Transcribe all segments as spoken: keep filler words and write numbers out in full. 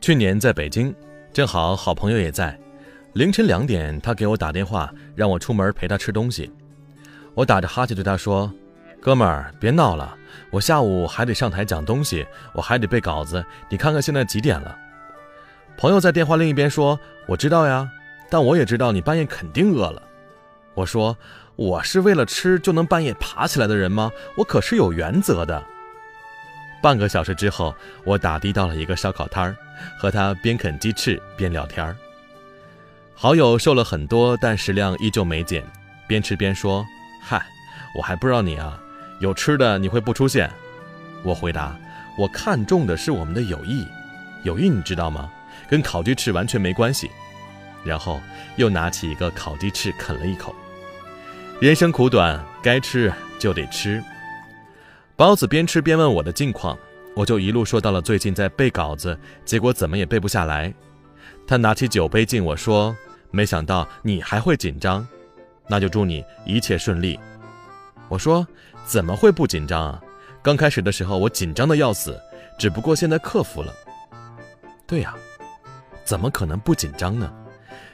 去年在北京，正好好朋友也在，凌晨两点他给我打电话，让我出门陪他吃东西。我打着哈欠对他说，哥们儿别闹了，我下午还得上台讲东西，我还得背稿子，你看看现在几点了。朋友在电话另一边说，我知道呀，但我也知道你半夜肯定饿了。我说，我是为了吃就能半夜爬起来的人吗？我可是有原则的。半个小时之后，我打的到了一个烧烤摊儿，和他边啃鸡翅边聊天儿。好友瘦了很多，但食量依旧没减，边吃边说，嗨，我还不知道你啊，有吃的你会不出现。我回答，我看重的是我们的友谊，友谊你知道吗？跟烤鸡翅完全没关系。然后又拿起一个烤鸡翅啃了一口。人生苦短，该吃就得吃。包子边吃边问我的近况，我就一路说到了最近在背稿子，结果怎么也背不下来。他拿起酒杯敬我说，没想到你还会紧张，那就祝你一切顺利。我说，怎么会不紧张啊？刚开始的时候我紧张的要死，只不过现在克服了。对呀，怎么可能不紧张呢？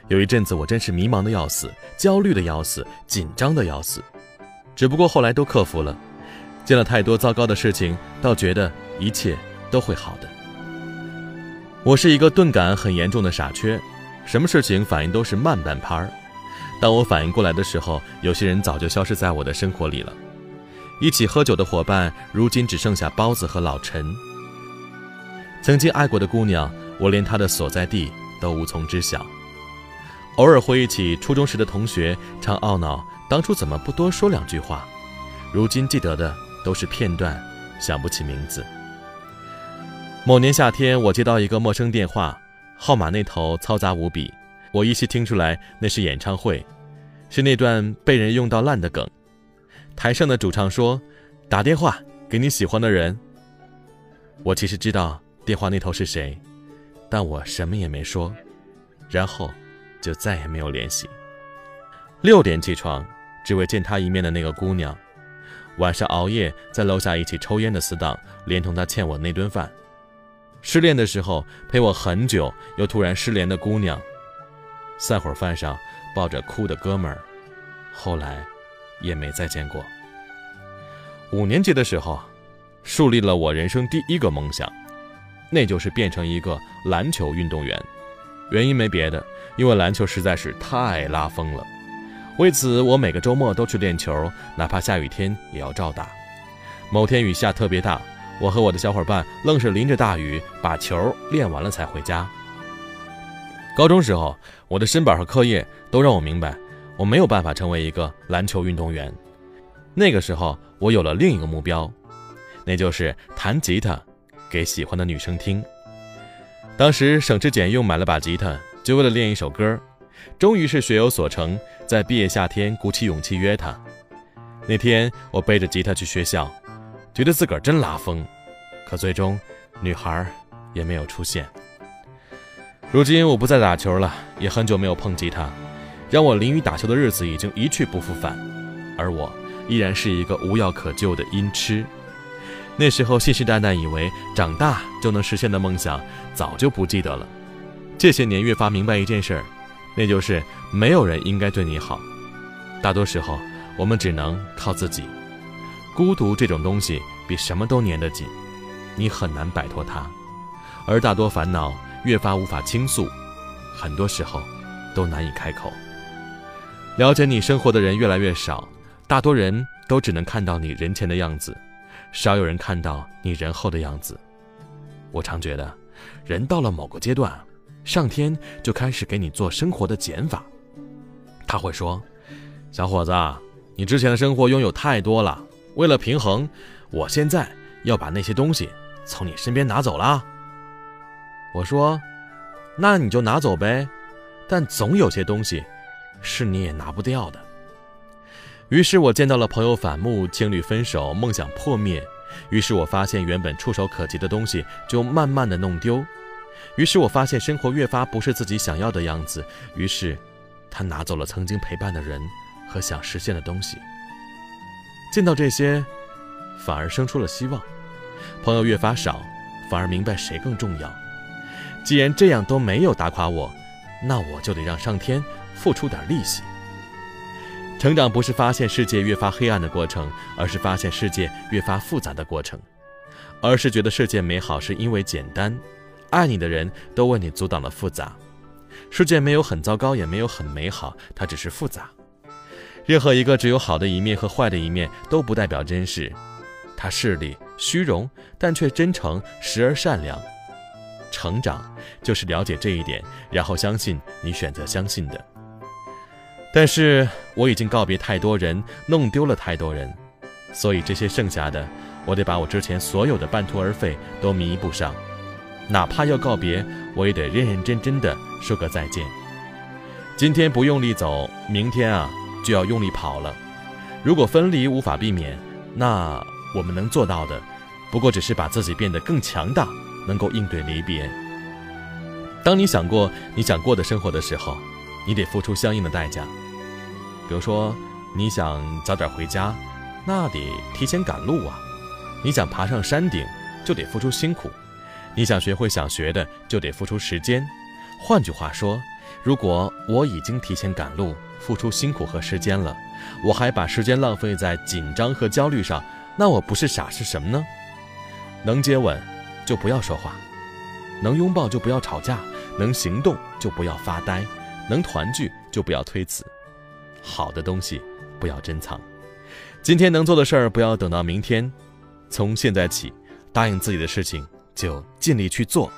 有一阵子我真是迷茫的要死，焦虑的要死，紧张的要死，只不过后来都克服了。见了太多糟糕的事情，倒觉得一切都会好的。我是一个钝感很严重的傻缺，什么事情反应都是慢半拍儿。当我反应过来的时候，有些人早就消失在我的生活里了。一起喝酒的伙伴如今只剩下包子和老陈。曾经爱过的姑娘，我连她的所在地都无从知晓。偶尔回忆起初中时的同学，常懊恼当初怎么不多说两句话，如今记得的都是片段，想不起名字。某年夏天，我接到一个陌生电话，号码那头嘈杂无比，我依稀听出来那是演唱会，是那段被人用到烂的梗。台上的主唱说，打电话给你喜欢的人。我其实知道电话那头是谁，但我什么也没说，然后就再也没有联系。六点起床，只为见她一面的那个姑娘，晚上熬夜在楼下一起抽烟的死党，连同她欠我那顿饭，失恋的时候陪我很久又突然失联的姑娘，散伙饭上抱着哭的哥们儿，后来也没再见过。五年级的时候，树立了我人生第一个梦想，那就是变成一个篮球运动员。原因没别的，因为篮球实在是太拉风了。为此我每个周末都去练球，哪怕下雨天也要照打。某天雨下特别大，我和我的小伙伴愣是淋着大雨把球练完了才回家。高中时候，我的身板和课业都让我明白我没有办法成为一个篮球运动员。那个时候我有了另一个目标，那就是弹吉他给喜欢的女生听。当时省吃俭用买了把吉他，就为了练一首歌。终于是学有所成，在毕业夏天鼓起勇气约她。那天我背着吉他去学校，觉得自个儿真拉风，可最终女孩也没有出现。如今我不再打球了，也很久没有碰吉他，让我淋雨打球的日子已经一去不复返，而我依然是一个无药可救的音痴。那时候信誓旦旦以为长大就能实现的梦想，早就不记得了。这些年越发明白一件事，那就是没有人应该对你好，大多时候我们只能靠自己。孤独这种东西比什么都粘得紧，你很难摆脱它，而大多烦恼越发无法倾诉，很多时候都难以开口。了解你生活的人越来越少，大多人都只能看到你人前的样子，少有人看到你人后的样子。我常觉得人到了某个阶段，上天就开始给你做生活的减法。他会说，小伙子，你之前的生活拥有太多了，为了平衡，我现在要把那些东西从你身边拿走了。我说，那你就拿走呗，但总有些东西是你也拿不掉的。于是我见到了朋友反目，情侣分手，梦想破灭。于是我发现原本触手可及的东西就慢慢的弄丢。于是我发现生活越发不是自己想要的样子，于是他拿走了曾经陪伴的人和想实现的东西。见到这些，反而生出了希望。朋友越发少，反而明白谁更重要。既然这样都没有打垮我，那我就得让上天付出点利息。成长不是发现世界越发黑暗的过程，而是发现世界越发复杂的过程，而是觉得世界美好是因为简单，爱你的人都为你阻挡了复杂。世界没有很糟糕，也没有很美好，它只是复杂。任何一个只有好的一面和坏的一面都不代表真实，它势利、虚荣，但却真诚、时而善良。成长就是了解这一点，然后相信你选择相信的。但是我已经告别太多人，弄丢了太多人，所以这些剩下的，我得把我之前所有的半途而废都弥补上。哪怕要告别，我也得认认真真的说个再见。今天不用力走，明天啊就要用力跑了。如果分离无法避免，那我们能做到的，不过只是把自己变得更强大，能够应对离别。当你想过你想过的生活的时候，你得付出相应的代价。比如说，你想早点回家，那得提前赶路啊；你想爬上山顶，就得付出辛苦；你想学会想学的，就得付出时间。换句话说，如果我已经提前赶路，付出辛苦和时间了，我还把时间浪费在紧张和焦虑上，那我不是傻是什么呢？能接吻就不要说话，能拥抱就不要吵架，能行动就不要发呆，能团聚就不要推辞。好的东西不要珍藏，今天能做的事儿不要等到明天，从现在起，答应自己的事情就尽力去做，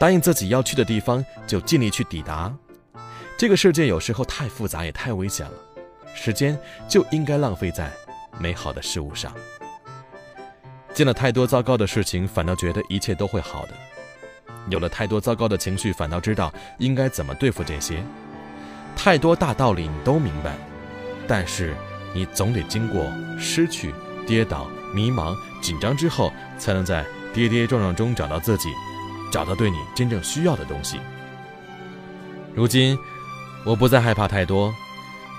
答应自己要去的地方就尽力去抵达。这个世界有时候太复杂也太危险了，时间就应该浪费在美好的事物上。见了太多糟糕的事情，反倒觉得一切都会好的；有了太多糟糕的情绪，反倒知道应该怎么对付这些。太多大道理你都明白，但是你总得经过失去、跌倒、迷茫、紧张之后，才能在跌跌撞撞中找到自己，找到对你真正需要的东西。如今我不再害怕太多，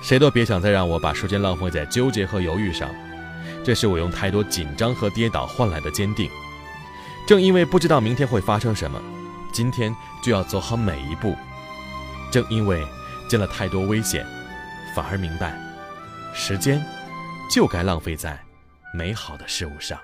谁都别想再让我把时间浪费在纠结和犹豫上。这是我用太多紧张和跌倒换来的坚定。正因为不知道明天会发生什么，今天就要走好每一步。正因为见了太多危险，反而明白时间就该浪费在美好的事物上。